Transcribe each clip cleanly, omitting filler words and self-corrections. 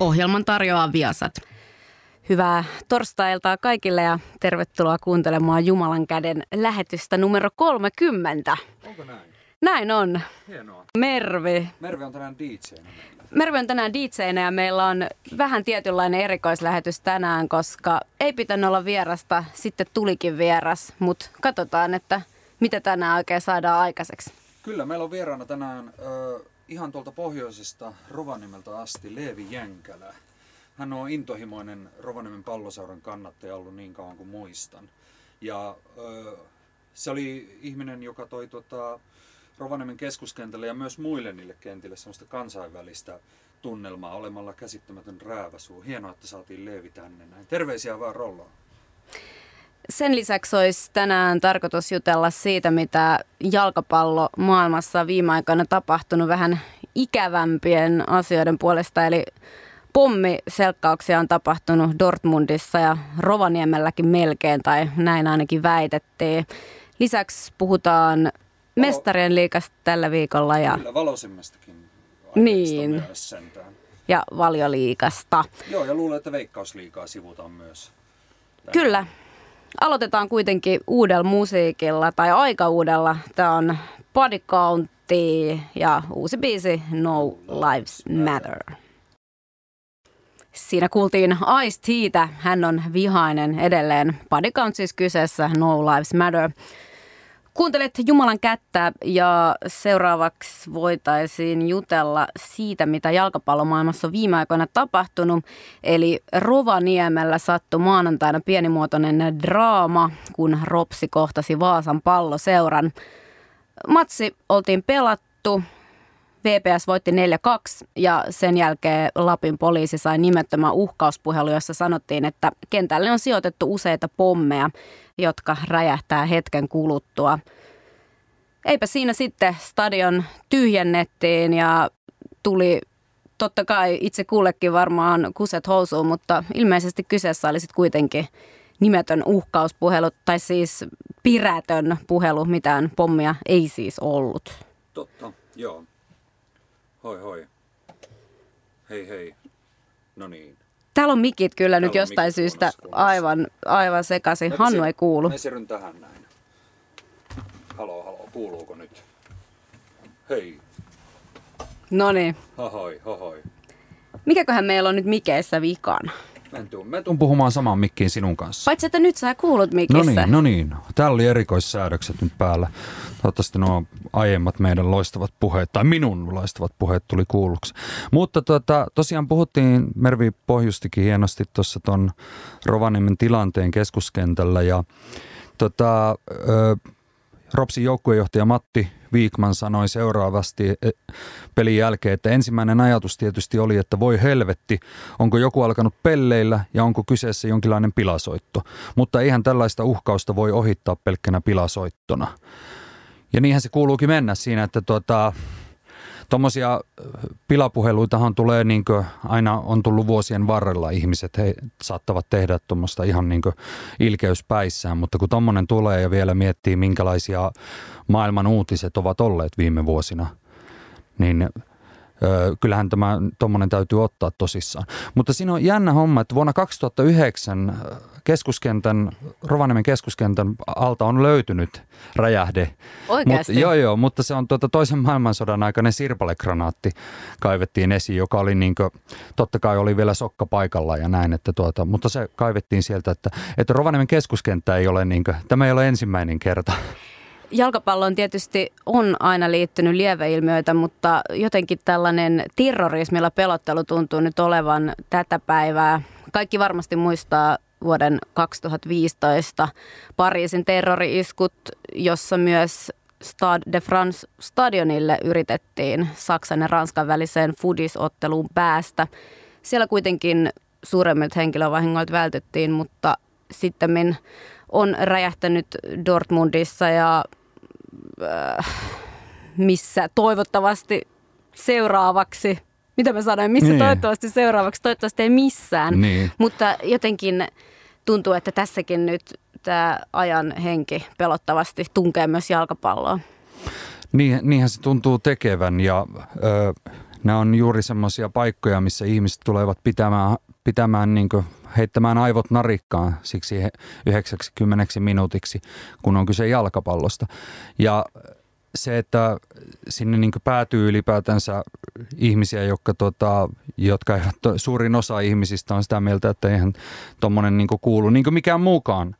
Ohjelman tarjoaa Viasat. Hyvää torstailtaa kaikille ja tervetuloa kuuntelemaan Jumalan käden lähetystä numero 30. Onko näin? Näin on. Hienoa. Mervi. Mervi on tänään DJ:nä. Mervi on tänään DJ:nä ja meillä on vähän tietynlainen erikoislähetys tänään, koska ei pitänyt olla vierasta, sitten tulikin vieras, mutta katsotaan, että mitä tänään oikein saadaan aikaiseksi. Kyllä, meillä on vieraana tänään ihan tuolta pohjoisesta Rovaniemeltä asti Leevi Jänkölä. Hän on intohimoinen Rovaniemen Palloseuran kannattaja ollut niin kauan kuin muistan. Ja se oli ihminen, joka toi Rovaniemen keskuskentälle ja myös muille niille kentille semmoista kansainvälistä tunnelmaa olemalla käsittämätön rääväsuu. Hienoa, että saatiin Leevi tänne näin. Terveisiä vaan Rollaan. Sen lisäksi olisi tänään tarkoitus jutella siitä, mitä jalkapallo maailmassa viime aikoina tapahtunut vähän ikävämpien asioiden puolesta. Eli pommiselkkauksia on tapahtunut Dortmundissa ja Rovaniemelläkin melkein, tai näin ainakin väitettiin. Lisäksi puhutaan mestarien liigasta tällä viikolla. Ja kyllä, valoisimmastakin niin. Ja valioliigasta. Joo, ja luulen, että veikkausliigaa sivutaan myös. Kyllä. Aloitetaan kuitenkin uudella musiikilla, tai aika uudella. Tämä on Body Count ja uusi biisi No Lives Matter. Siinä kuultiin Ice-T:tä. Hän on vihainen edelleen. Body Count siis kyseessä, No Lives Matter. Kuuntelet Jumalan kättä ja seuraavaksi voitaisiin jutella siitä, mitä jalkapallomaailmassa on viime aikoina tapahtunut. Eli Rovaniemellä sattui maanantaina pienimuotoinen draama, kun Ropsi kohtasi Vaasan Palloseuran. Matsi oltiin pelattu, VPS voitti 4-2 ja sen jälkeen Lapin poliisi sai nimettömän uhkauspuhelun, jossa sanottiin, että kentälle on sijoitettu useita pommeja, jotka räjähtää hetken kuluttua. Eipä siinä sitten, stadion tyhjennettiin ja tuli totta kai itse kullekin varmaan kuset housuun, mutta ilmeisesti kyseessä oli sitten kuitenkin nimetön uhkauspuhelu tai siis pirätön puhelu, mitään pommia ei siis ollut. Totta, joo. Hoi hoi. Hei hei. No niin. Täällä on mikit kyllä täällä nyt jostain syystä kunnossa. Aivan sekaisin. Hannu ei kuulu. Me siirryn tähän näin. Haloo. Kuuluuko nyt? Hei. No niin. Hoi. Mikäköhän meillä on nyt mikeissä vikana? Mä tuun puhumaan samaan mikkiin sinun kanssa. Paitsi, että nyt sä kuulut mikissä. No niin. Täällä oli erikoissäädökset nyt päällä. Toivottavasti nuo aiemmat meidän loistavat puheet, tai minun loistavat puheet tuli kuulluksi. Mutta tosiaan puhuttiin Mervi Pohjustikin hienosti tuossa ton Rovaniemen tilanteen keskuskentällä. Ja Ropsin joukkuejohtaja Matti Viikman sanoi seuraavasti pelin jälkeen, että ensimmäinen ajatus tietysti oli, että voi helvetti, onko joku alkanut pelleillä ja onko kyseessä jonkinlainen pilasoitto. Mutta eihän tällaista uhkausta voi ohittaa pelkkänä pilasoittona. Ja niinhän se kuuluukin mennä siinä, että tuommoisia pilapuheluitahan tulee niin kuin aina on tullut vuosien varrella. Ihmiset he saattavat tehdä tuommoista ihan niin kuin ilkeyspäissään, mutta kun tuommoinen tulee ja vielä miettii, minkälaisia maailman uutiset ovat olleet viime vuosina, niin kyllähän tämä tuommoinen täytyy ottaa tosissaan. Mutta siinä on jännä homma, että vuonna 2009 Rovaniemen keskuskentän alta on löytynyt räjähde. Oikeasti? Joo, mutta se on toisen maailmansodan aikainen sirpalegranaatti kaivettiin esiin, joka oli totta kai oli vielä sokka paikalla ja näin, että mutta se kaivettiin sieltä, että Rovaniemen keskuskenttä ei ole tämä ei ole ensimmäinen kerta. Jalkapalloon tietysti on aina liittynyt lieveilmiöitä, mutta jotenkin tällainen terrorismilla pelottelu tuntuu nyt olevan tätä päivää. Kaikki varmasti muistaa vuoden 2015 Pariisin terrori-iskut, jossa myös Stade de France -stadionille yritettiin Saksan ja Ranskan väliseen fudisotteluun päästä. Siellä kuitenkin suuremmat henkilövahingoilta vältyttiin, mutta sittemmin on räjähtänyt Dortmundissa ja missä toivottavasti seuraavaksi, mitä me sanoin, missä niin. Toivottavasti seuraavaksi, toivottavasti ei missään, niin. Mutta jotenkin tuntuu, että tässäkin nyt tämä ajan henki pelottavasti tunkee myös jalkapalloa. Niinhän se tuntuu tekevän ja nämä on juuri semmoisia paikkoja, missä ihmiset tulevat pitämään niin kuin heittämään aivot narikkaan siksi 90 minuutiksi, kun on kyse jalkapallosta. Ja se, että sinne niin kuin päätyy ylipäätänsä ihmisiä, jotka eivät, suurin osa ihmisistä on sitä mieltä, että eihän tuommoinen niin kuin kuulu, niin kuin mikään muukaan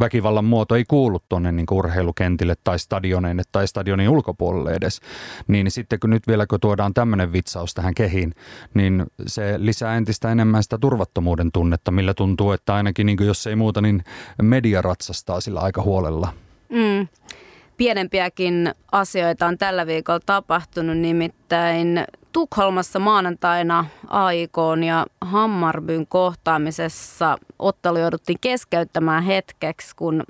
väkivallan muoto ei kuulu tuonne niin kuin urheilukentille tai stadioneille tai stadionin ulkopuolelle edes. Niin sitten kun nyt vielä kun tuodaan tämmöinen vitsaus tähän kehiin, niin se lisää entistä enemmän sitä turvattomuuden tunnetta, millä tuntuu, että ainakin niin kuin jos ei muuta, niin media ratsastaa sillä aika huolella. Mm. Pienempiäkin asioita on tällä viikolla tapahtunut, nimittäin Tukholmassa maanantaina AIK:n ja Hammarbyn kohtaamisessa ottelu jouduttiin keskeyttämään hetkeksi, kun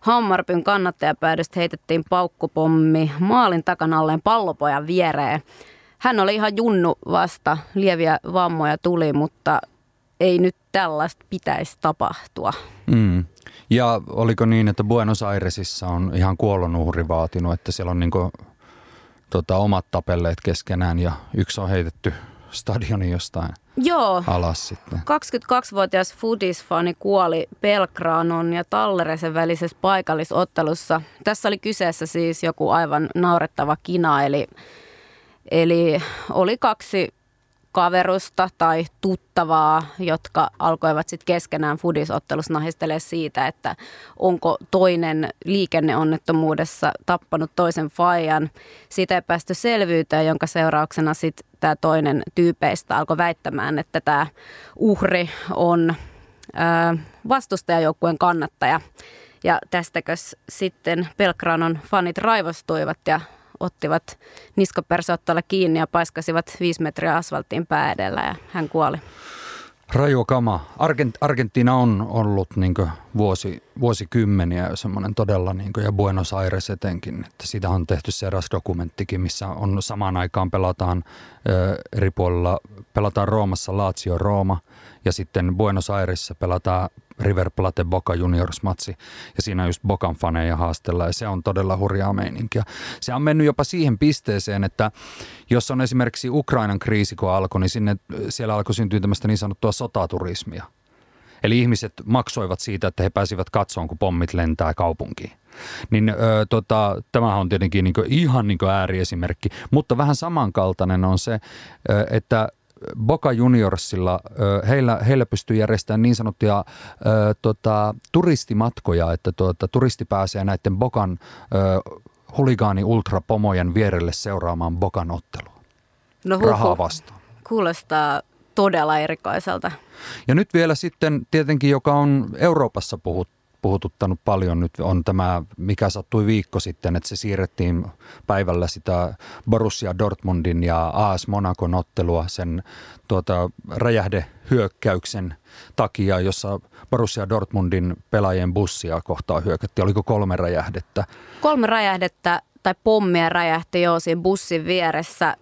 Hammarbyn kannattajapäädystä heitettiin paukkupommi maalin takana olleen pallopojan viereen. Hän oli ihan junnu vasta, lieviä vammoja tuli, mutta ei nyt tällaista pitäisi tapahtua. Mm. Ja oliko niin, että Buenos Airesissa on ihan kuolonuhri vaatinut, että siellä on niinku omat tapelleet keskenään ja yksi on heitetty stadioni jostain alas sitten. 22-vuotias fudisfani kuoli Pelkranon ja Talleresen välisessä paikallisottelussa. Tässä oli kyseessä siis joku aivan naurettava kina, eli oli kaksi kaverusta tai tuttavaa, jotka alkoivat sitten keskenään fudisottelussa nahistelee siitä, että onko toinen liikenneonnettomuudessa tappanut toisen faijan. Siitä ei päästy selvyyteen, jonka seurauksena sitten tämä toinen tyypeistä alkoi väittämään, että tämä uhri on vastustajajoukkueen kannattaja. Ja tästäkös sitten Pelkranon fanit raivostuivat ja ottivat niskapersottalla kiinni ja paiskasivat 5 metriä asfalttiin pää edellä ja hän kuoli. Raju kama. Argentiina on ollut niin kuin vuosikymmeniä semmoinen todella, niin kuin, ja Buenos Aires etenkin. Että siitä on tehty se eräs dokumenttikin, missä on samaan aikaan pelataan eri puolilla. Pelataan Roomassa Lazio Rooma ja sitten Buenos Airesissa pelataan River Plate Boca Juniors -matsi ja siinä just Bocan faneja haastellaan ja se on todella hurjaa meininkiä. Se on mennyt jopa siihen pisteeseen, että jos on esimerkiksi Ukrainan kriisi kun alkoi, niin siellä alkoi syntyä tämmöistä niin sanottua sotaturismia. Eli ihmiset maksoivat siitä, että he pääsivät katsoon, kun pommit lentää kaupunkiin. Niin tämähän on tietenkin niin kuin, ihan niin kuin ääriesimerkki, mutta vähän samankaltainen on se, että Boca Juniorsilla, heillä pystyy järjestämään niin sanottuja turistimatkoja, että turisti pääsee näiden Bocan huligaani-ultrapomojen vierelle seuraamaan Bocan ottelua. No, rahaa vastaan. Kuulostaa todella erikoiselta. Ja nyt vielä sitten tietenkin, joka on Euroopassa puhututtanut paljon nyt on tämä, mikä sattui viikko sitten, että se siirrettiin päivällä sitä Borussia Dortmundin ja AS Monacon ottelua sen räjähdehyökkäyksen takia, jossa Borussia Dortmundin pelaajien bussia kohtaan hyökättiin. Oliko 3 räjähdettä? 3 räjähdettä tai pommia räjähti siinä bussin vieressä.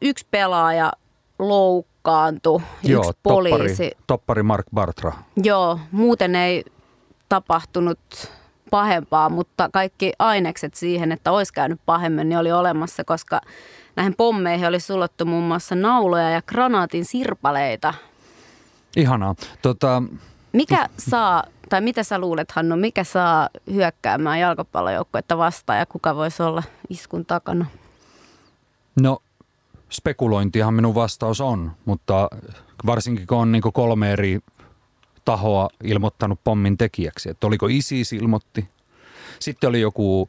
1 pelaaja loukkaantui, 1 poliisi. Toppari Mark Bartra. Joo, muuten ei tapahtunut pahempaa, mutta kaikki ainekset siihen, että olisi käynyt pahemmin, niin oli olemassa, koska näihin pommeihin oli sulottu muun muassa nauloja ja granaatin sirpaleita. Ihanaa. Mikä saa, tai mitä sä luulet, Hannu, mikä saa hyökkäämään jalkapallojoukkuetta vastaan ja kuka voisi olla iskun takana? No, spekulointihan minun vastaus on, mutta varsinkin kun on niin kuin 3 eri tahoa ilmoittanut pommin tekijäksi, että oliko ISIS ilmoitti. Sitten oli joku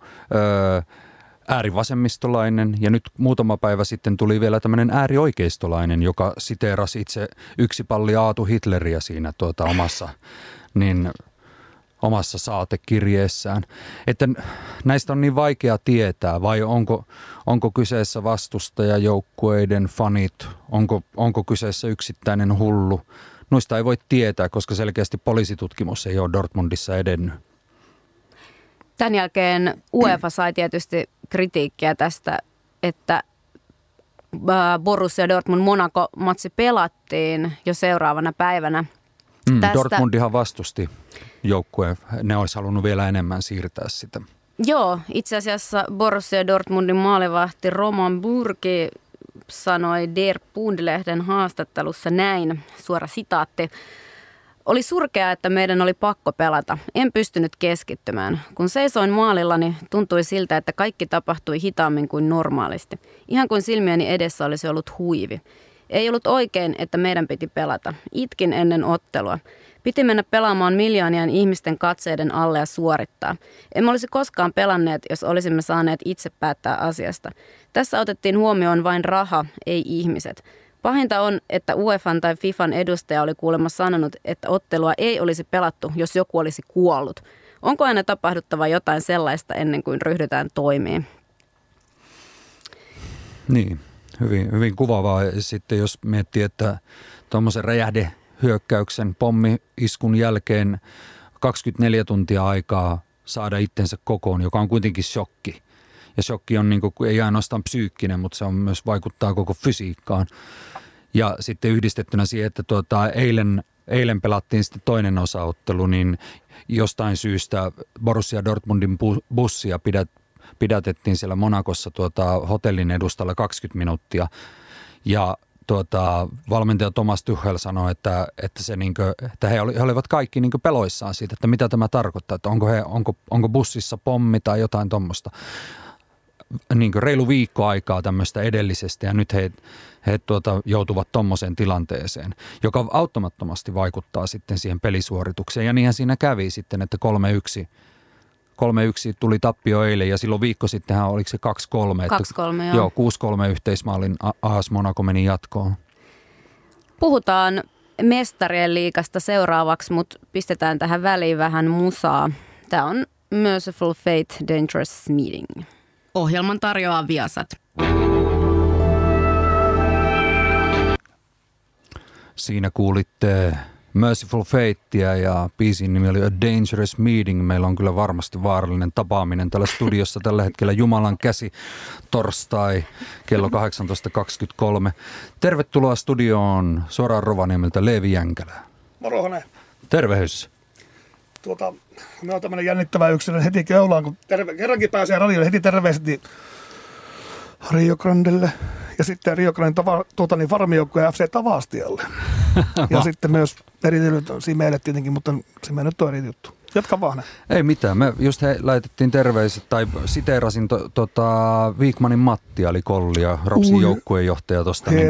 äärivasemmistolainen ja nyt muutama päivä sitten tuli vielä tämmöinen äärioikeistolainen, joka siteerasi itse yksi palli Aatu Hitleriä siinä omassa saatekirjeessään. Että näistä on niin vaikea tietää, vai onko kyseessä vastustajajoukkueiden fanit, onko kyseessä yksittäinen hullu. Noista ei voi tietää, koska selkeästi poliisitutkimus ei ole Dortmundissa edennyt. Tämän jälkeen UEFA sai tietysti kritiikkiä tästä, että Borussia Dortmund Monaco-matsi pelattiin jo seuraavana päivänä. Tästä Dortmundihan vastusti joukkueen. Ne olisi halunnut vielä enemmän siirtää sitä. Joo, itse asiassa Borussia Dortmundin maalivahti Roman Burki sanoi Der Bund-lehden haastattelussa näin, suora sitaatti. Oli surkeaa, että meidän oli pakko pelata. En pystynyt keskittymään. Kun seisoin maalillani, tuntui siltä, että kaikki tapahtui hitaammin kuin normaalisti. Ihan kuin silmieni edessä olisi ollut huivi. Ei ollut oikein, että meidän piti pelata. Itkin ennen ottelua. Piti mennä pelaamaan miljoonien ihmisten katseiden alle ja suorittaa. Emme olisi koskaan pelanneet, jos olisimme saaneet itse päättää asiasta. Tässä otettiin huomioon vain raha, ei ihmiset. Pahinta on, että UEFAn tai FIFAn edustaja oli kuulemma sanonut, että ottelua ei olisi pelattu, jos joku olisi kuollut. Onko aina tapahduttava jotain sellaista ennen kuin ryhdytään toimiin? Niin, hyvin kuvaavaa. Sitten jos miettii, että tuommoisen räjähdehyökkäyksen pommi-iskun jälkeen 24 tuntia aikaa saada itsensä kokoon, joka on kuitenkin shokki. Ja shokki on niin kuin, ei ainoastaan psyykkinen, mutta se on myös vaikuttaa koko fysiikkaan. Ja sitten yhdistettynä siihen, että eilen pelattiin sitten toinen osaottelu, niin jostain syystä Borussia Dortmundin bussia pidätettiin siellä Monakossa hotellin edustalla 20 minuuttia. Ja valmentaja Thomas Tuchel sanoi, että, se niin kuin, että he olivat kaikki niin kuin peloissaan siitä, että mitä tämä tarkoittaa, että onko bussissa pommi tai jotain tuommoista. Niin kuin reilu viikko aikaa tämmöistä edellisestä ja nyt he joutuvat tommoseen tilanteeseen, joka auttamattomasti vaikuttaa sitten siihen pelisuoritukseen. Ja niinhän siinä kävi sitten, että 3-1 tuli tappio eilen ja silloin viikko sittenhän oliko se 2-3. 2-3 joo. 6-3 yhteismaalin AS Monaco meni jatkoon. Puhutaan mestarien liigasta seuraavaksi, mutta pistetään tähän väliin vähän musaa. Tämä on Merciful Fate, Dangerous Meeting. Ohjelman tarjoaa Viasat. Siinä kuulitte Merciful Fatea ja biisin nimi oli A Dangerous Meeting. Meillä on kyllä varmasti vaarallinen tapaaminen täällä studiossa tällä hetkellä. Jumalan käsi torstai kello 18.23. Tervetuloa studioon suoraan Rovaniemeltä Leevi Jänkölä. Morohone. Tervehdys. Me on tämmöinen jännittävä yksilö heti keulaan, kun kerrankin pääsee radiolle heti terveiset niin Rio Grandelle ja sitten Rio Grande farmijoukkoja FC Tavastialle. Ja sitten myös eritynyt Simeelle tietenkin, mutta Simeelle nyt on eri juttu. Jatka vaan. Ei mitään, me just lähetettiin terveiset tai siteerasin Viikmanin Mattia, eli Kollia, Ropsin joukkueenjohtaja tuosta. Niin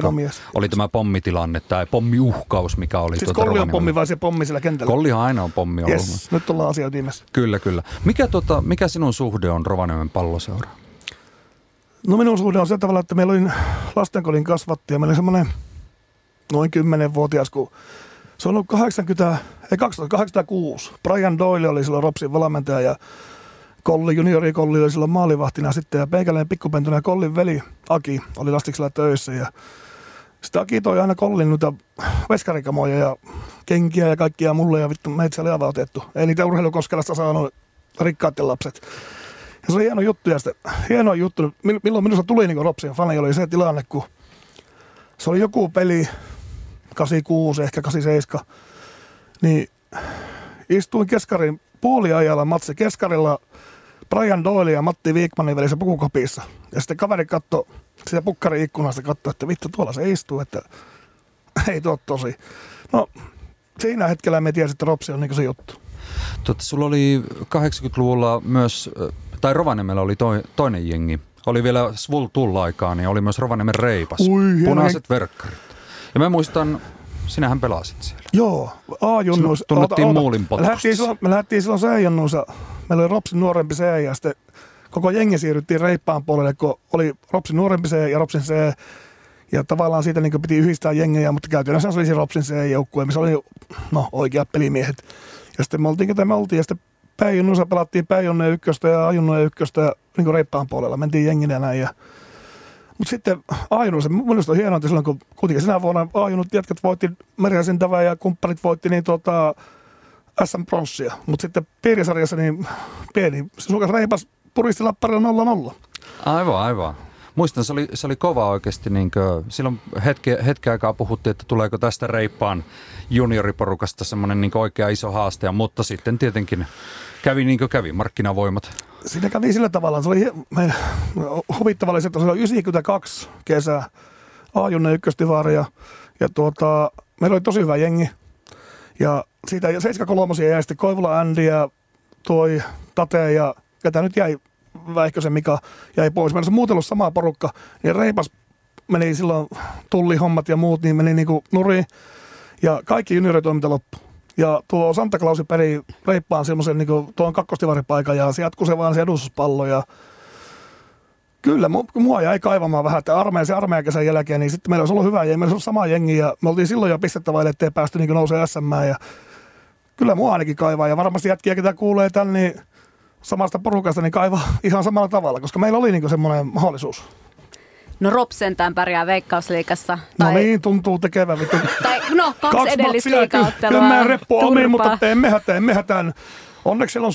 oli tämä pommitilanne tai pommiuhkaus, mikä oli. Siis Kolli on pommi vai se pommi siellä kentällä? Kollihan aina on pommi ollut. Yes, nyt ollaan asioita ihmessä. Kyllä. Mikä sinun suhde on Rovaniemen Palloseura? No minun suhde on sillä tavalla, että meillä oli lastenkodin kasvatti ja meillä oli semmoinen noin 10-vuotias, kun se on ollut 2006. Brian Doyle oli silloin Ropsin valmentaja ja juniori Kolli oli silloin maalivahtina sitten. Ja peikäläinen pikkupentuna Kollin veli Aki oli Lastiksella töissä. Ja sitten Aki toi aina Kollin noita veskarikamoja ja kenkiä ja kaikkia mulle. Ja vittu, meitä siellä oli avautettu. Ei niitä Urheilukoskelasta saanut rikkaiden lapset. Ja se oli hieno juttu. Ja sitten hieno juttu, milloin minusta tuli niin kuin Ropsin fani, oli se tilanne, kun se oli joku peli, 86, ehkä 87, niin istuin keskarin puoliajalla matsi keskarilla Brian Doyle ja Matti Viikmanin välissä pukukopissa. Ja sitten kaveri katsoi sitä pukkarin ikkunasta, että vittu tuolla se istuu, että ei tuo tosi. No siinä hetkellä me tiesin, että Ropsi on niin kuin se juttu. Sulla oli 80-luvulla myös, tai Rovaniemellä oli toinen jengi. Oli vielä Svultulla-aikaa, niin oli myös Rovaniemen Reipas. Ui, punaiset verkkarit. Ja mä muistan, sinähän pelasit siellä. Joo, A-junnuissa. Tunnettiin muulin potkusta. Me lähdettiin silloin C-junnuissa. Meillä oli Ropsin nuorempi C ja sitten koko jengi siirryttiin reippaan puolelle, kun oli Ropsin nuorempi C ja Ropsin C. Ja tavallaan siitä niin piti yhdistää jengejä, mutta käytännössä se oli se Ropsin C-joukkue, missä oli oikeat pelimiehet. Ja sitten me oltiin, ketä me oltiin. Ja sitten pääjunnuissa pelattiin pääjunneen ykköstä ja ajunnujen ykköstä ja niin reippaan puolella. Mentiin jenginä näin ja... Mutta sitten A-junnuissa, minusta on hienoa, että silloin kun kuitenkin sinä vuonna A-junnut jätkät voitti Merjasen Davä ja kumppanit voitti niin SM-pronssia. Mutta sitten piirisarjassa niin pieni, se sukas reipas puristi Lapparilla 0-0. Aivan. Muistan, se oli kova oikeasti. Niinkö, silloin hetki aikaa puhuttiin, että tuleeko tästä reippaan junioriporukasta semmoinen niin oikea iso haaste, mutta sitten tietenkin kävi niin kuin kävi, markkinavoimat. Siinä kävi sillä tavalla, se oli huvittavallisesti, että se oli 92 kesää, A-junne ykköstivari ja meillä oli tosi hyvä jengi. Ja siitä 7-3 jäi sitten Koivula Andy ja toi Tate ja ketä nyt jäi, Väihkösen Mika jäi pois. Meillä on muuten ollut sama porukka, niin Reipas meni silloin tullihommat ja muut, niin meni niinku nuriin ja kaikki junioritoiminta loppui. Ja tuo Santa Clausi peri Reippaan semmoisen niinku tuon kakkostivaripaikan ja se jatkui se vaan se edustuspallo ja kyllä, mua jäi kaivamaan vähän, että armeijan kesän jälkeen, niin sitten meillä olisi ollut hyvä ja meillä olisi sama jengi ja me oltiin silloin jo pistettä vaille, ettei päästy niin nousee SM:ään ja kyllä mua ainakin kaivaa ja varmasti jätkiä, ketä kuulee tämän, niin samasta porukasta niin kaivaa ihan samalla tavalla, koska meillä oli niin semmoinen mahdollisuus. No Ropsentään pärjää Veikkausliigassa. Tai... No niin, tuntuu tekevän vittu. Tai no, kaksi edellisliigaottelua. 10 reppua omiin, mutta teemme hätään. Onneksi siellä on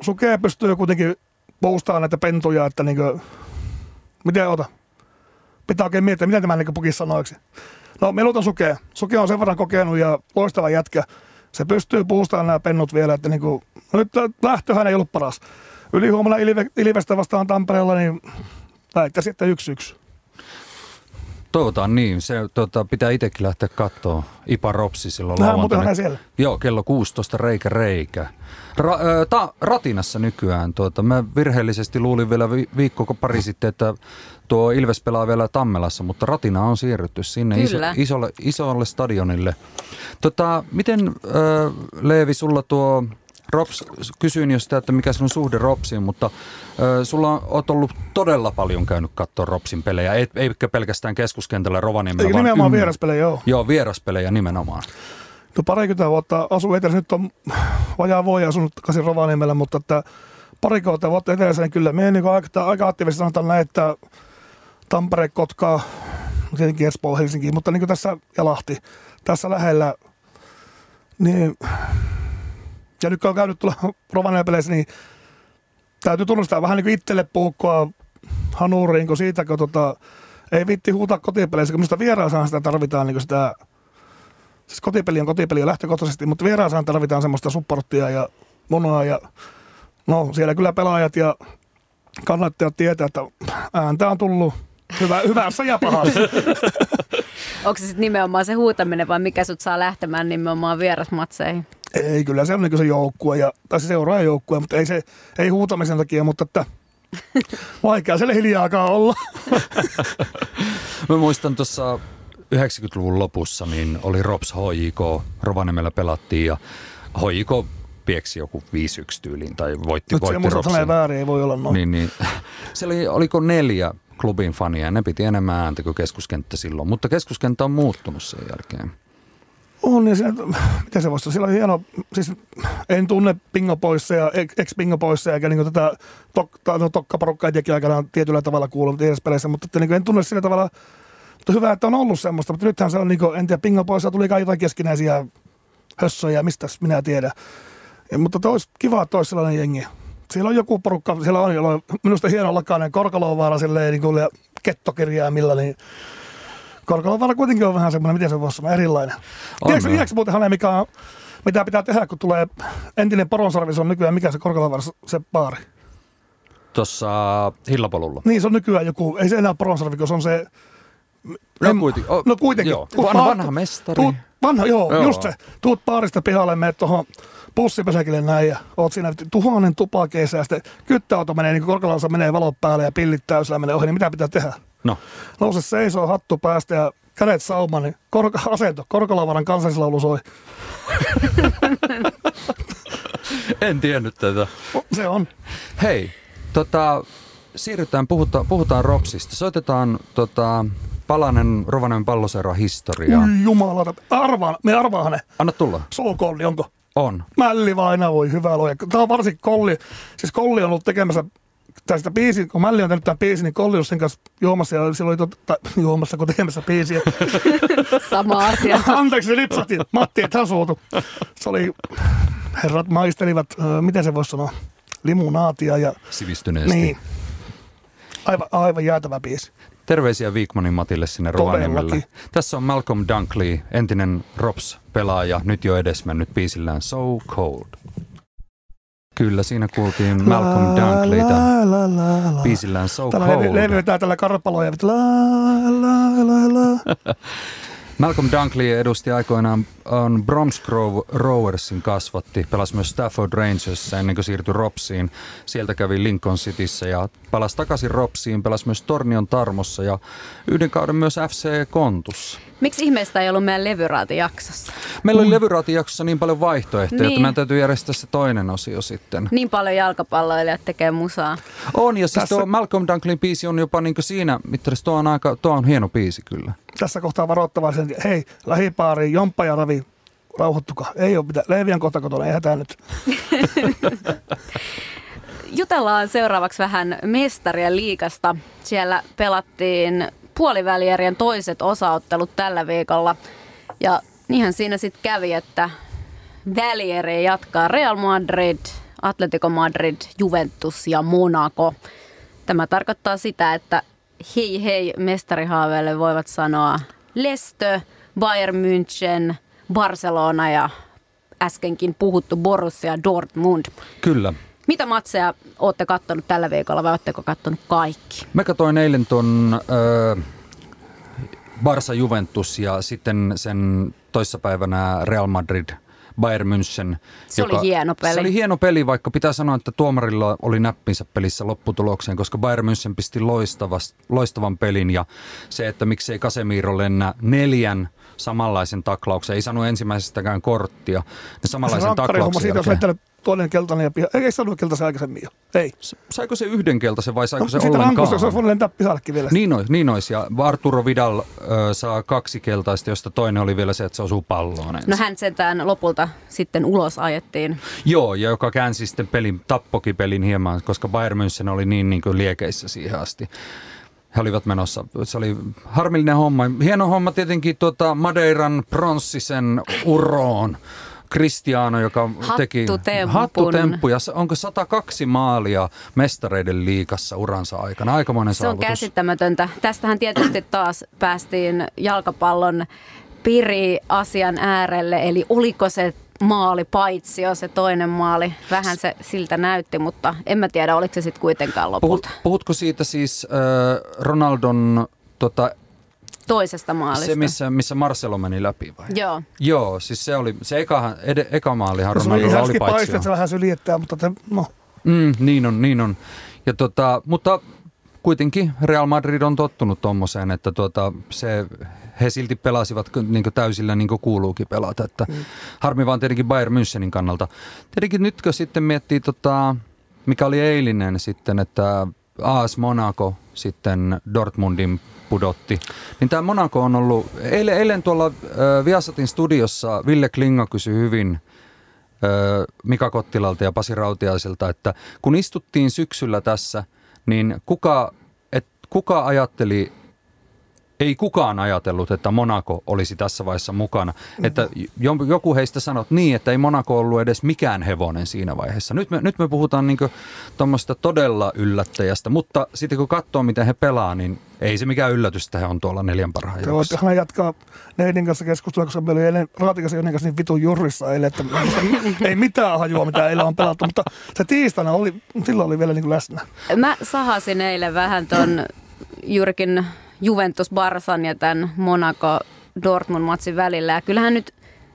sukea pystyy kuitenkin boostaa näitä pentuja, että niinkö... Miten ota? Pitää oikein miettiä, miten tämä pukissa sanoiksi. No, me luotan Sukea. Suke on sen verran kokenut ja loistava jätkä. Se pystyy puustamaan nämä pennut vielä, että niin kuin, no nyt lähtöhän ei ollut paras. Ylihuomenna Ilvestä vastaan Tampereella, niin lähtee sitten 1-1. Toivotaan niin. Se pitää itsekin lähteä katsoa. Ipa Ropsi silloin lauantaina. Siellä. Joo, kello 16 reikä. Ratinassa nykyään. Mä virheellisesti luulin vielä viikko pari sitten, että tuo Ilves pelaa vielä Tammelassa, mutta Ratina on siirrytty sinne isolle stadionille. Miten Leevi, sulla tuo... Rops, kysyin jo sitä, että mikä sinun suhde Ropsiin, mutta sulla oot ollut todella paljon käynyt katsoa Ropsin pelejä, eikä pelkästään keskuskentällä Rovaniemellä. Eikä nimenomaan vieraspelejä, joo. Joo, vieraspelejä nimenomaan. No parikymmentä vuotta asuu etelässä, nyt on vajaa vuoja asunut takaisin Rovaniemellä, mutta että parikymmentä vuotta etelässä, niin kyllä me niin aika aktiivisesti sanotaan näin, että Tampere, Kotka, tietenkin Espoo, Helsinki, mutta niin kuin tässä ja Lahti, tässä lähellä, niin... Ja nyt kun on käynyt tuolla Rovaniemellä-peleissä, niin täytyy tunnustaa vähän niin kuin itselle puukkoa hanuriin, kun siitä, kun ei viitti huutaa kotipeleissä, kun minusta vieraasaan sitä tarvitaan niin sitä, siis kotipeli on kotipeli lähtökohtaisesti, mutta vieraasaan tarvitaan semmoista supporttia ja monaa ja no siellä kyllä pelaajat ja kannattajat tietää, että ääntä on tullut hyvässä ja pahassa. Onko se sitten nimenomaan se huutaminen vai mikä sut saa lähtemään nimenomaan vierasmatseihin? Ei, kyllä se on niin kuin se joukkue, tai se seuraajoukkue, mutta ei huutamisen takia, mutta että vaikea siellä hiljaakaan olla. Mä muistan tuossa 90-luvun lopussa, niin oli Rops HJK, Rovaniemellä pelattiin ja HJK pieksi joku 5-1 tyyliin tai voitti Ropsin. Nyt se väärin, ei voi olla noin. Niin. Se oliko 4 klubin fania, ne piti enemmän ääntä kuin keskuskenttä silloin, mutta keskuskenttä on muuttunut sen jälkeen. On, ja siinä, miten se voisi, siellä on hieno, siis en tunne pingopoisseja ja ex-pingopoisseja, eikä niin tätä tokkaporukkaa itsekin aikanaan tietyllä tavalla kuuluu, mutta edes peleissä, mutta että, niin en tunne sillä tavalla, mutta hyvä, että on ollut semmoista, mutta nythän se on, niin kuin, en tiedä, pingopoisseja tuli kai jotain keskinäisiä hössöjä, mistä minä tiedän, mutta olisi kiva, että olisi sellainen jengi. Siellä on joku porukka, siellä on, jolla on minusta hieno lakainen Korkalovaara silleen, niin kuin kettokirjaimilla, niin... Korkalovaara kuitenkin on vähän semmoinen, miten se voisi olla erilainen. Tiedätkö muuten hänen, mitä pitää tehdä, kun tulee entinen Poronsarvi, se on nykyään, mikä se Korkalovaara, se baari? Tuossa Hillapolulla. Niin, se on nykyään joku, ei se enää Poronsarvi, kun se on se... No kuitenkin. Joo. Vanha mestari. Vanha, joo. Just se. Tuut baarista pihalle, menet tuohon pussipesäkille näin ja oot siinä 1000 tupakeissa ja sitten kyttäauto menee, niin kuin Korkalovaara menee valot päälle ja pillit täysillä menee ohi, niin mitä pitää tehdä? No. Nouse seisoo, hattu päästä ja kädet saumaan, niin asento. Korkalovaran kansallislaulu soi. En tiennyt tätä. Se on. Hei, siirrytään, puhutaan Ropsista. Soitetaan palanen Rovaniemen Palloseuran historiaa. Jumala, arvaan ne. Anna tulla. Soukolli, onko? On. Mälli vaina, voi hyvä loja. Tämä on varsin kolli. Siis kolli on ollut tekemässä... Tästä biisi, kun Mälli on tehnyt tämän biisin, niin Kolli sen kanssa juomassa, ja silloin juomassa, kun tekemässä biisiä. Sama asia. Anteeksi, se lipsahti. Matti, ethän suotu. Se oli, herrat maistelivat, miten se voisi sanoa, limunaatia. Ja, sivistyneesti. Niin. Aivan jäätävä biisi. Terveisiä Viikmanin Matille sinne Rovaniemelle. Tässä on Malcolm Dunkley, entinen Rops-pelaaja, nyt jo edesmennyt biisillään So Cold. Kyllä, siinä kuultiin Malcolm Dunkleytä biisillään So Cold. Tällä levytään tällä karpaloja. La, la, Malcolm Dunkley edusti aikoinaan on Bromsgrove Roversin kasvatti, pelasi myös Stafford Rangersissa ennen kuin siirtyi Ropsiin. Sieltä kävi Lincoln Cityssä ja palasi takaisin Ropsiin, pelasi myös Tornion Tarmossa ja yhden kauden myös FC Kontussa. Miksi ihmeestä ei ollut meidän levyraatijaksossa? Meillä oli levyraatijaksossa niin paljon vaihtoehtoja, niin, että meidän täytyy järjestää se toinen osio sitten. Niin paljon jalkapalloilijat tekee musaa. On, ja siis tässä tuo Malcolm Dunkleyn biisi on jopa niin kuin siinä mittarissa, tuo on hieno biisi kyllä. Tässä kohtaa varoittavaa sen, että hei, lähipaariin, jomppa ja ravi, rauhoittukaa. Ei ole mitään, Leeviän kohta kotona, ei hätää nyt. Jutellaan seuraavaksi vähän mestarien liigasta. Siellä pelattiin puolivälierien toiset osaottelut tällä viikolla. Ja niinhän siinä sitten kävi, että välieriä jatkaa Real Madrid, Atletico Madrid, Juventus ja Monaco. Tämä tarkoittaa sitä, että hei hei mestarihaaveille voivat sanoa Leicester, Bayern München, Barcelona ja äskenkin puhuttu Borussia Dortmund. Kyllä. Mitä matseja olette kattonut tällä viikolla vai oletteko kattonut kaikki? Mä katsoin eilen ton Barça Juventus ja sitten sen toissapäivänä Real Madrid Bayern München. Se oli hieno peli. Se oli hieno peli, vaikka pitää sanoa, että tuomarilla oli näppinsä pelissä lopputulokseen, koska Bayern München pisti loistavan pelin ja se, että miksei Casemiro lennä 4 samanlaisen taklauksen, ei sano ensimmäisestäkään korttia. Ne samanlaisen taklauksen jälkeen. Toinen keltainen ja piha. Eikä saanut keltaisen aikaisemmin jo. Ei. Saiko se yhden keltaisen vai saiko se ollenkaan? Sitten rankusta, se olisi voinut lentää pihallekin vielä. Niin olisi. Ja Arturo Vidal saa 2 keltaista, josta toinen oli vielä se, että se osuu palloon ensin. No hän sentään lopulta sitten ulos ajettiin. Joo, ja joka käänsi sitten pelin, tappokin pelin hieman, koska Bayern München oli niin kuin liekeissä siihen asti. He olivat menossa. Se oli harmillinen homma. Hieno homma tietenkin Madeiran pronssisen uroon. Cristiano, joka teki hattutemppuja. Onko 102 maalia mestareiden liigassa uransa aikana? Aikamoinen saavutus. Se on käsittämätöntä. Tästähän tietysti taas päästiin jalkapallon piri-asian äärelle. Eli oliko se maali paitsi jo se toinen maali? Vähän se siltä näytti, mutta en mä tiedä, oliko se sitten kuitenkaan lopulta. Puhutko siitä siis Ronaldon toisesta maalista. Se, missä Marcelo meni läpi vai? Joo, siis se oli, se eka maalihan Ronaldolla oli paitsi. Se vähän syljettää, mutta niin on. Ja mutta kuitenkin Real Madrid on tottunut tommoseen, että he silti pelasivat niinku täysillä niinku kuuluukin pelata, että harmi vaan tietenkin Bayern Münchenin kannalta. Tietenkin nytkö sitten miettii mikä oli eilinen sitten, että AS Monaco sitten Dortmundin pudotti. Niin tämä Monaco on ollut, eilen tuolla Viasatin studiossa Ville Klinga kysyi hyvin Mika Kottilalta ja Pasi Rautiaiselta, että kun istuttiin syksyllä tässä, niin ei kukaan ajatellut, että Monaco olisi tässä vaiheessa mukana. Että joku heistä sanoi niin, että ei Monaco ollut edes mikään hevonen siinä vaiheessa. Nyt me puhutaan niinku tuommoista todella yllättäjästä, mutta sitten kun katsoo, miten he pelaa, niin ei se mikään yllätys, että he on tuolla 4 parhaan joukossa. Voittehan jatkaa Neidin kanssa keskustelua, koska meillä oli eilen Raatikaisen Jonin kanssa niin vitun jurrissa eilen, että ei mitään hajua, mitä eilen on pelattu, mutta se tiistaina oli, silloin oli vielä niin kuin läsnä. Mä sahasin eilen vähän ton Jyrkin Juventus Barsan ja tämän Monaco Dortmund-matsin välillä. Ja kyllähän nyt,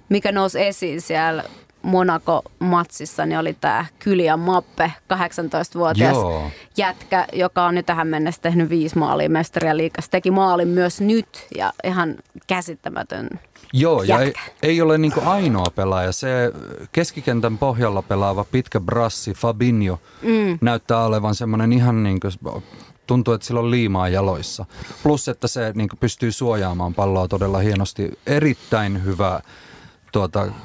mikä nousi esiin siellä Monaco-matsissa, niin oli tämä Kylian Mbappé, 18-vuotias jätkä, joka on nyt tähän mennessä tehnyt 5 maalia mestarien liigassa. Teki maalin myös nyt ja ihan käsittämätön jätkä. Ei ole niinku ainoa pelaaja. Se keskikentän pohjalla pelaava pitkä brassi Fabinho näyttää olevan semmoinen ihan niinku... Tuntuu, että sillä on liimaa jaloissa. Plus, että se niin kuin pystyy suojaamaan palloa todella hienosti. Erittäin hyvä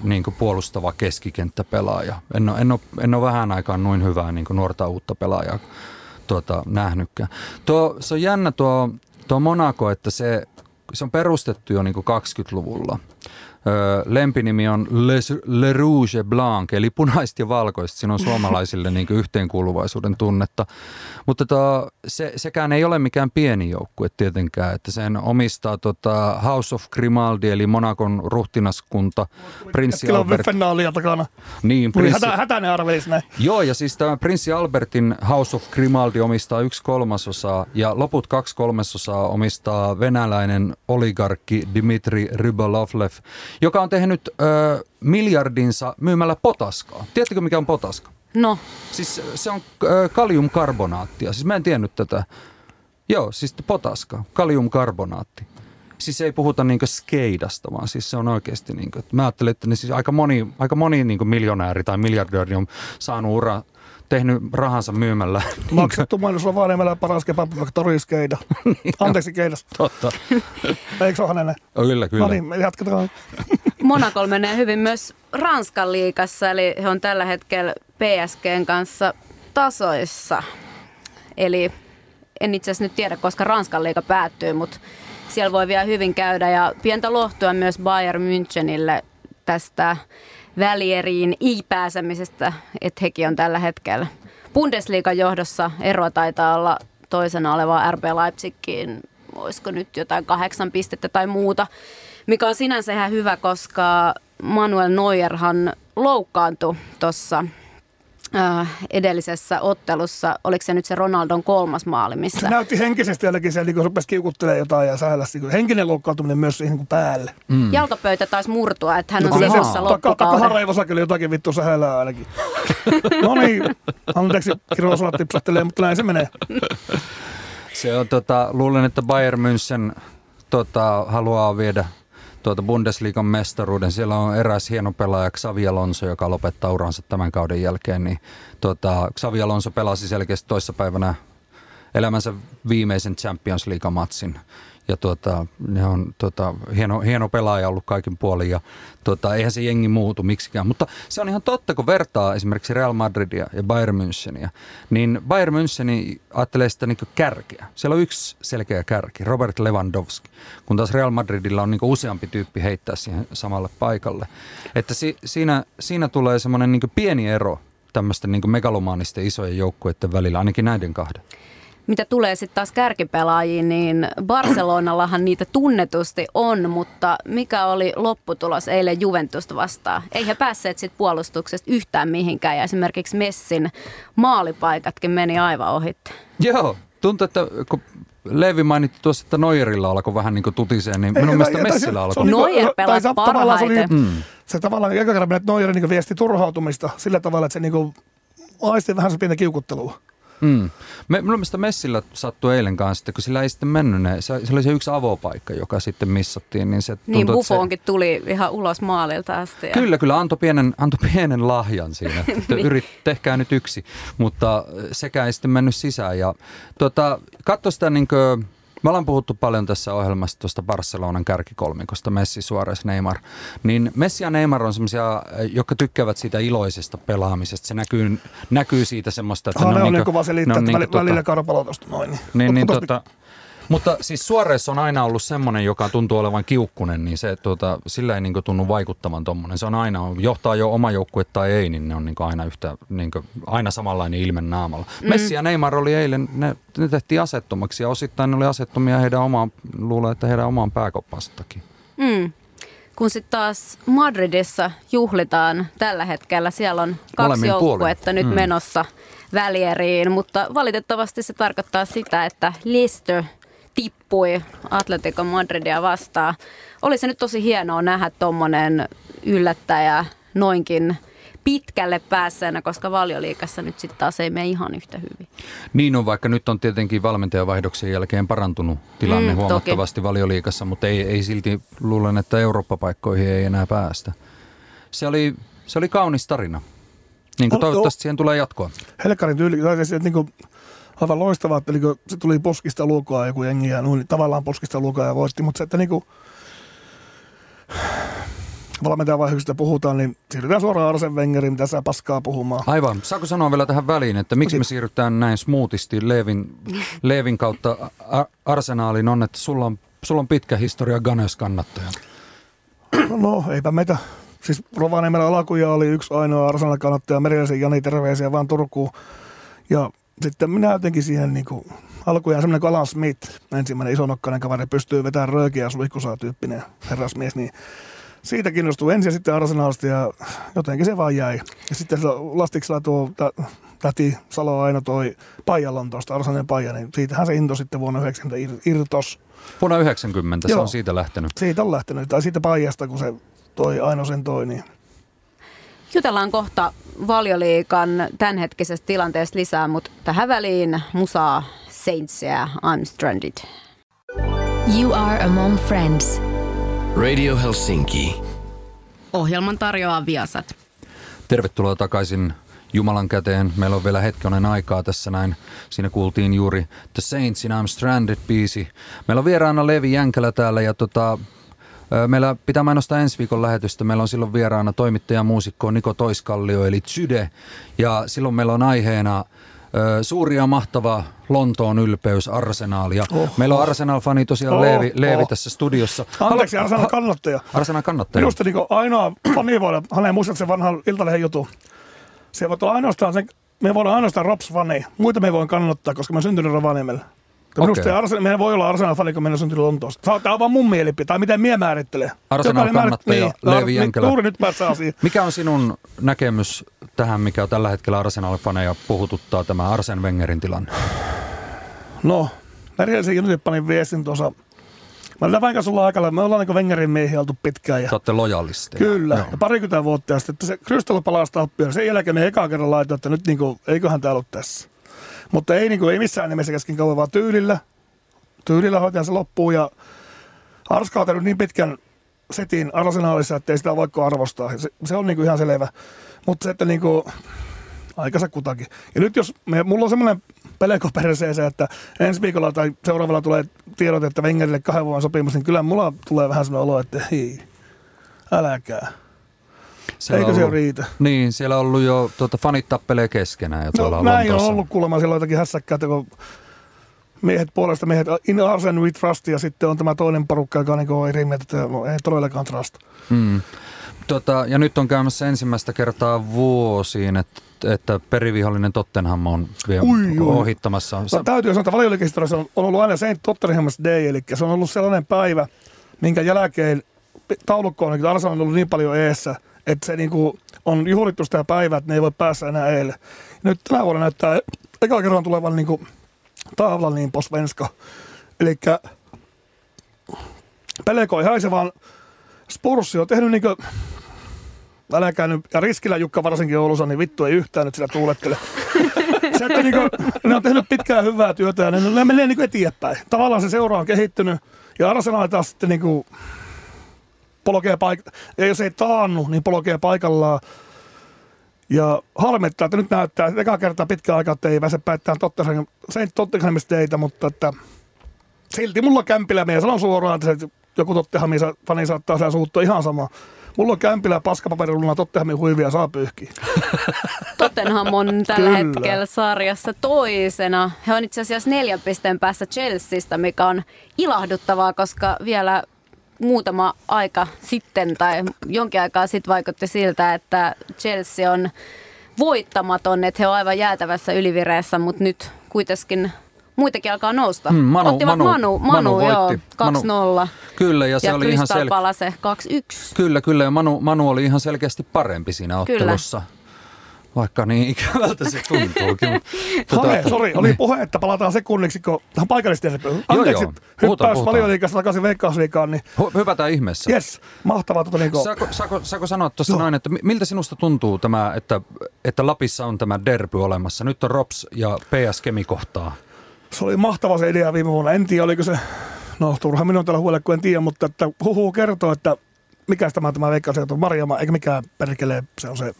niin kuin puolustava keskikenttäpelaaja. En ole vähän aikaan noin hyvää niin kuin nuorta uutta pelaajaa nähnytkään. Se on jännä tuo Monaco, että se on perustettu jo niin kuin 20-luvulla. Lempinimi on Le Rouge et Blanc, eli punaiset ja valkoiset. Siinä on suomalaisille niin kuin yhteenkuuluvaisuuden tunnetta. Mutta sekään ei ole mikään pieni joukkue tietenkään, että sen omistaa House of Grimaldi, eli Monacon ruhtinaskunta, prinssi Albert. Kyllä on takana. Niin, hätäinen arvelis näin. Joo, ja siis tämä prinssi Albertin House of Grimaldi omistaa 1/3 ja loput 2/3 omistaa venäläinen oligarkki Dmitri Rybolovlev, joka on tehnyt miljardinsa myymällä potaskaa. Tiedättekö, mikä on potaska? No. Siis se on kaliumkarbonaattia. Siis mä en tiennyt tätä. Joo, siis potaska, kaliumkarbonaatti. Siis ei puhuta niinkö skeidasta, vaan siis se on oikeasti niinkö. Mä ajattelin, että ne siis aika moni niinkö miljonääri tai miljardööri on saanut uraa, tehnyt rahansa myymällä. Maksettu mainosla Vaaniemellä paras kebab-toriuskeida. Anteeksi keidas. Totta. Eikö se ole hänelle? Kyllä. No niin, jatketaan. Monaco menee hyvin myös Ranskan liigassa, eli he on tällä hetkellä PSG:n kanssa tasoissa. Eli en itse asiassa nyt tiedä, koska Ranskan liiga päättyy, mutta siellä voi vielä hyvin käydä. Ja pientä lohtua myös Bayern Münchenille tästä välieriin pääsemisestä, että hekin on tällä hetkellä Bundesliigan johdossa. Eroa taitaa olla toisena olevaa RB Leipzigiin, olisiko nyt jotain 8 pistettä tai muuta, mikä on sinänsä ihan hyvä, koska Manuel Neuerhan loukkaantui tuossa edellisessä ottelussa. Oliko se nyt se Ronaldon 3. maali, missä? Se näytti henkisesti jälkeen siellä, kun rupesi kiukuttelemaan jotain ja sähäläsi. Henkinen loukkaantuminen myös siihen kuin päälle. Mm. Jalkapäitä taisi murtua, että hän on sivussa loppukauden. Takaharaivossa kyllä jotakin vittua sähälää ainakin. No niin, anteeksi, kirjoisala tipsattelee, mutta näin se menee. Se on, luulen, että Bayern München haluaa viedä Bundesliigan mestaruuden. Siellä on eräs hieno pelaaja Xabi Alonso, joka lopettaa uransa tämän kauden jälkeen. Niin, Xabi Alonso pelasi selkeästi toissapäivänä elämänsä viimeisen Champions League-matsin. Ja ne on hieno pelaaja ollut kaikin puolin ja eihän se jengi muutu miksikään. Mutta se on ihan totta, kun vertaa esimerkiksi Real Madridia ja Bayern Müncheniä, niin Bayern Müncheni ajattelee sitä niin kuin kärkeä. Siellä on yksi selkeä kärki, Robert Lewandowski, kun taas Real Madridilla on niin kuin useampi tyyppi heittää siihen samalle paikalle. Että siinä tulee semmoinen niin kuin pieni ero tämmöisten niin kuin megalomaanisten isojen joukkueiden välillä, ainakin näiden kahden. Mitä tulee sitten taas kärkipelaajiin, niin Barcelonallahan niitä tunnetusti on, mutta mikä oli lopputulos eilen Juventusta vastaan? Ei he päässeet sitten puolustuksesta yhtään mihinkään ja esimerkiksi Messin maalipaikatkin meni aivan ohitte. Joo, tuntuu, että kun Leevi mainitti tuossa, että Neuerilla alkoi vähän niin kuin tutiseen, niin minun mielestä Messillä alkoi. Neuer pelasi parhaiten. Se tavallaan eka kerran, että Neuer niin viesti turhautumista sillä tavalla, että se niin aisti vähän se pientä kiukuttelua. Mm. Minun mielestä Messillä sattui eilen kanssa, kun sillä ei sitten mennyt ne. Se oli se yksi avopaikka, joka sitten missattiin. Niin, Buffonkin tuli ihan ulos maalilta asti. Ja... Kyllä, antoi pienen lahjan siinä. Tehkää nyt yksi, mutta sekään ei sitten mennyt sisään. Ja, katso sitä niin kuin... Me ollaan puhuttu paljon tässä ohjelmasta tuosta Barcelonan kärkikolmikosta, Messi, Suárez, Neymar. Niin Messi ja Neymar on semmoisia, jotka tykkäävät siitä iloisesta pelaamisesta. Se näkyy siitä semmoista, että ne on niin kuin... välillä karpalotosta noin. Mutta siis Suárez on aina ollut semmoinen, joka tuntuu olevan kiukkunen, niin se sillä ei niinku tunnu vaikuttavan tommonen. Se on aina, johtaa jo oma joukkue tai ei, niin ne on niinku aina yhtä, niinku, aina samanlainen ilme naamalla. Mm. Messi ja Neymar oli eilen, ne tehtiin asettomaksi ja osittain ne oli asettomia heidän omaan pääkoppansa takia. Mm. Kun sitten taas Madridissa juhlitaan tällä hetkellä, siellä on 2 joukkuetta nyt menossa välieriin, mutta valitettavasti se tarkoittaa sitä, että Leicester tippui Atletico Madridia vastaan. Oli se nyt tosi hienoa nähdä tuommoinen yllättäjä noinkin pitkälle päässeenä, koska Valioliigassa nyt sitten taas ei mene ihan yhtä hyvin. Niin on, vaikka nyt on tietenkin valmentajavaihdoksen jälkeen parantunut tilanne huomattavasti Valioliigassa, mutta ei silti, luulen, että Eurooppa-paikkoihin ei enää päästä. Se oli kaunis tarina. Niin kuin toivottavasti siihen tulee jatkoa. Helkarin tyyli, aivan loistavaa, että se tuli poskista luokaa joku jengi ja tavallaan poskista luokaa ja voitti, mutta se, että valmentajavaiheista puhutaan, niin siirrytään suoraan Arsene Wengerin tässä paskaa puhumaan. Aivan. Saako sanoa vielä tähän väliin, että miksi me siirrytään näin smoothisti Leevin kautta Arsenaaliin on, että sulla on pitkä historia Gunners-kannattajana. No, eipä meitä. Siis Rovaniemellä alakuja oli yksi ainoa Arsenal kannattaja Merellisen Jani, terveisiä vaan Turkuun. Ja sitten minä jotenkin siihen niinku alkujaan semmoinen kuin Alan Smith, ensimmäinen isonokkainen kaveri, pystyy vetämään röökiä suihkusaa tyyppinen herrasmies, niin siitä kiinnostui ensin ja sitten Arsenalista ja jotenkin se vaan jäi. Ja sitten lastiksella tuo täti Salo aina toi Paija Lontoosta, Arsenalin Paija, niin siitähän se into sitten vuonna 90 irtos. Vuonna 90 joo, se on siitä lähtenyt? Siitä on lähtenyt, tai siitä Paijasta, kun se toi Aino sen toi, niin... Jutellaan kohta Valioliigan tämänhetkisestä tilanteesta lisää, mutta tähän väliin musaa Saintsia, I'm Stranded. You are among friends. Radio Helsinki. Ohjelman tarjoaa Viasat. Tervetuloa takaisin Jumalan käteen. Meillä on vielä hetkonen aikaa tässä näin. Siinä kuultiin juuri The Saintsin I'm Stranded -biisi. Meillä on vieraana Leevi Jänkölä täällä ja meillä pitää mainostaa ensi viikon lähetystä. Meillä on silloin vieraana toimittaja muusikko Niko Toiskallio eli Zyde. Ja silloin meillä on aiheena suuri ja mahtava Lontoon ylpeys, Arsenal. Ja meillä on Arsenal-fani tosiaan Leevi tässä studiossa. Anteeksi, Arsenal-kannattaja. Arsenal-kannattaja. Minusta niin ainoa fani voidaan, hän ei muista sen vanhan Iltalehden jutun. Se voi olla ainoastaan sen, me voidaan ainoastaan Rops-fani. Muita me ei voi kannattaa, koska mä oon syntynyt Rovaniemellä. Minusta mehän voi olla Arsenal-fani, kun meidän syntynyt Lontoosta. Tämä on vaan mun mielipide, tai miten mie määrittelee. Arsenal-kannattaja Leevi Jänkölä. Juuri nyt päästään asiaan. Mikä on sinun näkemys tähän, mikä on tällä hetkellä Arsenal-faneja puhututtaa tämä Arsene Wengerin tilanne? No, Merjelisen Jynyt panin viestin tuossa. Mä olin vaikka sulla aikalla, me ollaan niin kuin Wengerin miehiä oltu pitkään. Ja... Sä ootte lojalisteja. Kyllä, joo. Ja parikymmentä vuotta ja sitten, että se Crystal Palace-tappio, sen jälkeen me ekaan kerran laitoin, että nyt niin kuin, eiköhän täällä ole tässä. Mutta ei, niin kuin, ei missään nimessä kesken kauan, vaan tyylillä. Tyylillä hoitajan se loppuu ja Arska on tehnyt niin pitkän setin Arsenalissa, että ei sitä voiko arvostaa. Se on niin kuin ihan selvä. Mutta se, että niin kuin, aikansa kutakin. Ja nyt jos, mulla on semmoinen peleko perseeseen, että ensi viikolla tai seuraavalla tulee tiedot, että Wengerille 2 vuoden sopimus, niin kyllä mulla tulee vähän semmoinen olo, että hei, äläkää. Eikö se riitä? Niin, siellä on ollut jo fanit tappelee keskenään. No näin on ollut kuulemma, siellä on jotakin hässäkkäätä, kun miehet puolesta miehet, in Arsene we trust, ja sitten on tämä toinen porukka, joka niin on eri mieltä, että ei todellakaan trust. Mm. Ja nyt on käymässä ensimmäistä kertaa vuosiin, että perivihollinen Tottenham on vielä ohittamassa. No, täytyy sanoa, että Valioliigahistoriassa on ollut aina Saint Tottenham's Day, eli se on ollut sellainen päivä, minkä jälkeen taulukko on, että Arsenal on ollut niin paljon eessä, että se niinku on juhlittu sitä päivää, että ne ei voi päästä enää eilen. Nyt tänä vuonna näyttää eka kerran tulevan niinku tavlan niin på svenska. Elikkä peleko ei haise, vaan Spurssi on tehnyt niinku... Äläkää nyt, ja Riskilä Jukka varsinkin Oulussa, niin vittu ei yhtään nyt sillä tuulettele. Se, että niinku, ne on tehnyt pitkään hyvää työtä ja ne menee niinku eteenpäin. Tavallaan se seura on kehittynyt ja Arsenal taas sitten niinku... Ja jos ei taannu, niin polkee paikallaan. Ja harmittaa, että nyt näyttää, että ekaa kertaa pitkään aikaa, että ei pääse päättämään Tottenhamista teitä, mutta että silti mulla on kämpillä, meidän sanon suoraan, että joku Tottenhamin fani saattaa siellä suuttua ihan sama. Mulla on kämpillä paskapaperiluna Tottenhamin huivia, saa pyyhkiä. Tottenham on tällä hetkellä sarjassa toisena. He on itse asiassa 4 pisteen päässä Chelseasta, mikä on ilahduttavaa, koska vielä... Muutama aika sitten tai jonkin aikaa sitten vaikutti siltä, että Chelsea on voittamaton, että he on aivan jäätävässä ylivireessä, mutta nyt kuitenkin muitakin alkaa nousta. Manu voitti 2-0. Kyllä, ja se oli ihan Palase 2-1. Kyllä, ja Manu oli ihan selkeästi parempi siinä ottelussa. Vaikka niin ikävältä se tuntuukin. Oli puhe, että palataan sekunniksi, kun tähän paikallistelpöön. Anteeksi, joo. Hyppäys Valioliigasta takaisin Veikkausliigaan. Niin... Hypätään ihmeessä. Yes, mahtavaa. Saako sanoa tuossa näin, että miltä sinusta tuntuu tämä, että Lapissa on tämä derby olemassa? Nyt on Rops ja PS Kemi kohtaa. Se oli mahtava se idea viime vuonna. En tiedä, oliko se... No, turha minun tällä huolella, kun en tiedä, mutta että huhu kertoo, että mikäs tämä Veikkausliiga on Marjama, eikä mikään perkelee, se on se...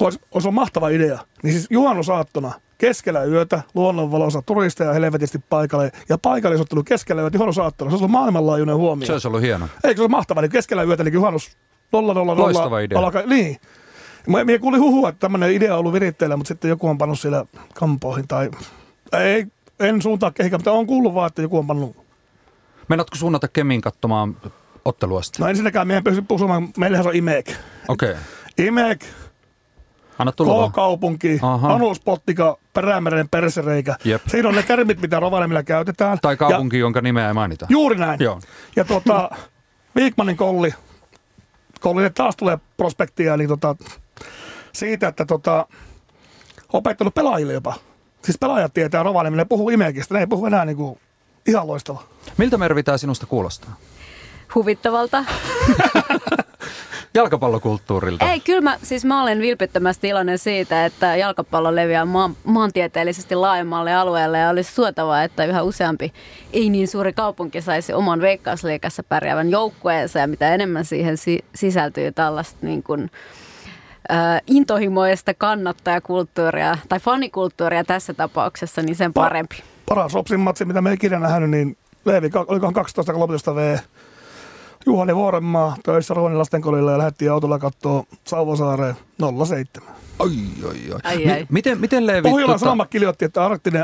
Olisi on mahtava idea. Niin siis juhannusaattona keskellä yötä, luonnonvalossa, turisteja helvetisti paikalle ja paikallisottelu keskellä yötä juhannusaattona. Se olisi ollut maailmanlaajuinen huomio. Se olisi ollut hieno. Eikö se ole mahtava? Niin keskellä yötä, niin juhannus 000. Loistava idea. Niin. Minä kuulin huhua, että tämmöinen idea on ollut viritteillä, mutta sitten joku on pannut siellä kampoihin. Tai... Ei, en suuntaa kehikään, mutta on kuullut vaan, että joku on pannut. Mennätkö suunnata Kemiin katsomaan otteluasta? No ensinnäkään meidän pysty puhumaan, meillähän on Imek. Okei. Okay. Imek, K-kaupunki, Anuspottika, Perämeren persereikä. Jep. Siinä on ne termit, mitä Rovaniemellä käytetään. Tai kaupunki, ja, jonka nimeä ei mainita. Juuri näin. Joo. Ja Viikmanin kollille taas tulee prospektia, eli siitä, että opettanut pelaajille jopa. Siis pelaajat tietää Rovaniemellä, ne puhuu Imekistä, ne ei puhu enää niinku ihan loistava. Miltä Mervi tää sinusta kuulostaa? Huvittavalta. Jalkapallokulttuurilta. Ei, kyllä mä olen vilpittömästi iloinen siitä, että jalkapallo leviää maantieteellisesti laajemmalle alueelle ja olisi suotavaa, että yhä useampi ei niin suuri kaupunki saisi oman Veikkausliigassa pärjäävän joukkueensa ja mitä enemmän siihen sisältyy tällaista niin kuin intohimoista kannattajakulttuuria tai fanikulttuuria tässä tapauksessa, niin sen parempi. Paras Opsin matsi, mitä me ei ikinä nähnyt, niin Leevi, olikohan 12.13 V. Juhani Vuorenmaa töissä Ruonin lastenkolilla ja lähdettiin autolla katsoa Sauvosaareen 0-7. Ai. Miten Leevi... Pohjolan Sanomat kiljoitti, että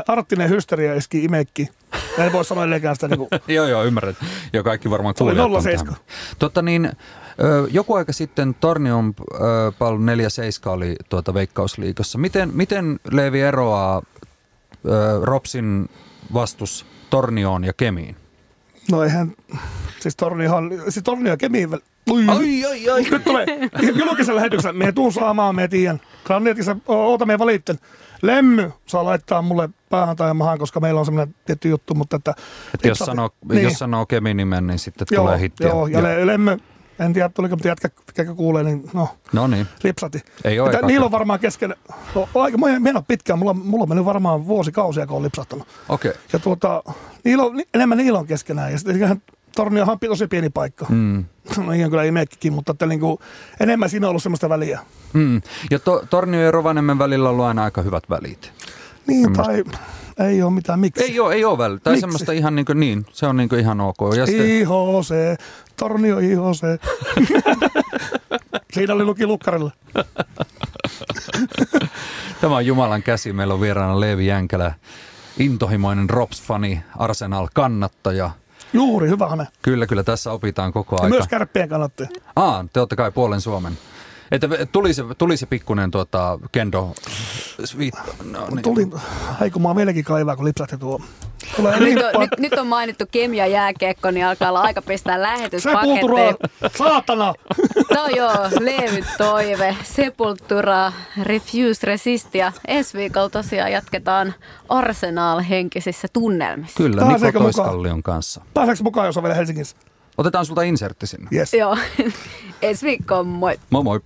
arktinen hysteria iski Imekki. En voi sanoa edelleenkään sitä niin kuin... Joo, ymmärrän. Jo kaikki varmaan kuulijat on tähän. Joku aika sitten Tornion Pallon 4-7 oli Veikkausliigassa. Miten Leevi eroaa Ropsin vastus Tornioon ja Kemiin? No eihän... Siis Tornio ja Kemiin... Ai. Nyt tulee julkisen lähetyksen. Me tuun saamaan, me tiedän. Granitissa, oota, me valitten. Lemmy saa laittaa mulle päähän tai mahaan, koska meillä on semmoinen tietty juttu, mutta... Että jos sanoo Kemiin nimen, niin sitten tulee hittiä. Joo, ja Lemmy... En tiedä, tuliko, mutta jätkä, ketkä kuulee, niin Noniin. Ripsati. Ei ole niillä on varmaan kesken, mä en ole pitkään, mulla on mennyt varmaan vuosikausia, kun on lipsahtanut. Okei. Okay. Ja enemmän niillä on keskenään, ja sitten Torniohan on tosi pieni paikka. Mm. No ihan kyllä Imekkikin, mutta enemmän siinä on ollut semmoista väliä. Mm. Ja Tornio ja Rovaniemen välillä on ollut aina aika hyvät välit. Niin, tai... Ei ole mitään, miksi? Ei ole välillä. Tai miksi? Semmoista ihan niin, se on ihan ok. IHC, Tornio IHC. Siinä oli luki lukkarilla. Tämä on Jumalan käsi. Meillä on vieraana Leevi Jänkölä, intohimoinen Rops-fani, Arsenal-kannattaja. Juuri, hyvä hänen. Kyllä, tässä opitaan koko aika. Myös Kärppien kannattaja. Te olette kai puolen Suomen. Että tuli se pikkunen kendo. Tuli, haikumaa vieläkin kaivaa, kun lipsahti tuo. Nyt on mainittu kemia jääkiekko, niin alkaa olla aika pistää lähetyspaketteja. Saatana! No joo, Leevin toive, Sepultura, Refuse, Resistia. Ensi viikolla tosiaan jatketaan Arsenal-henkisissä tunnelmissa. Kyllä, Niko Toiskallion kanssa. Pääseekö mukaan, jos on vielä Helsingissä? Otetaan sulta insertti sinne. Yes. Joo, ensi viikkoon, moi. Moi moi.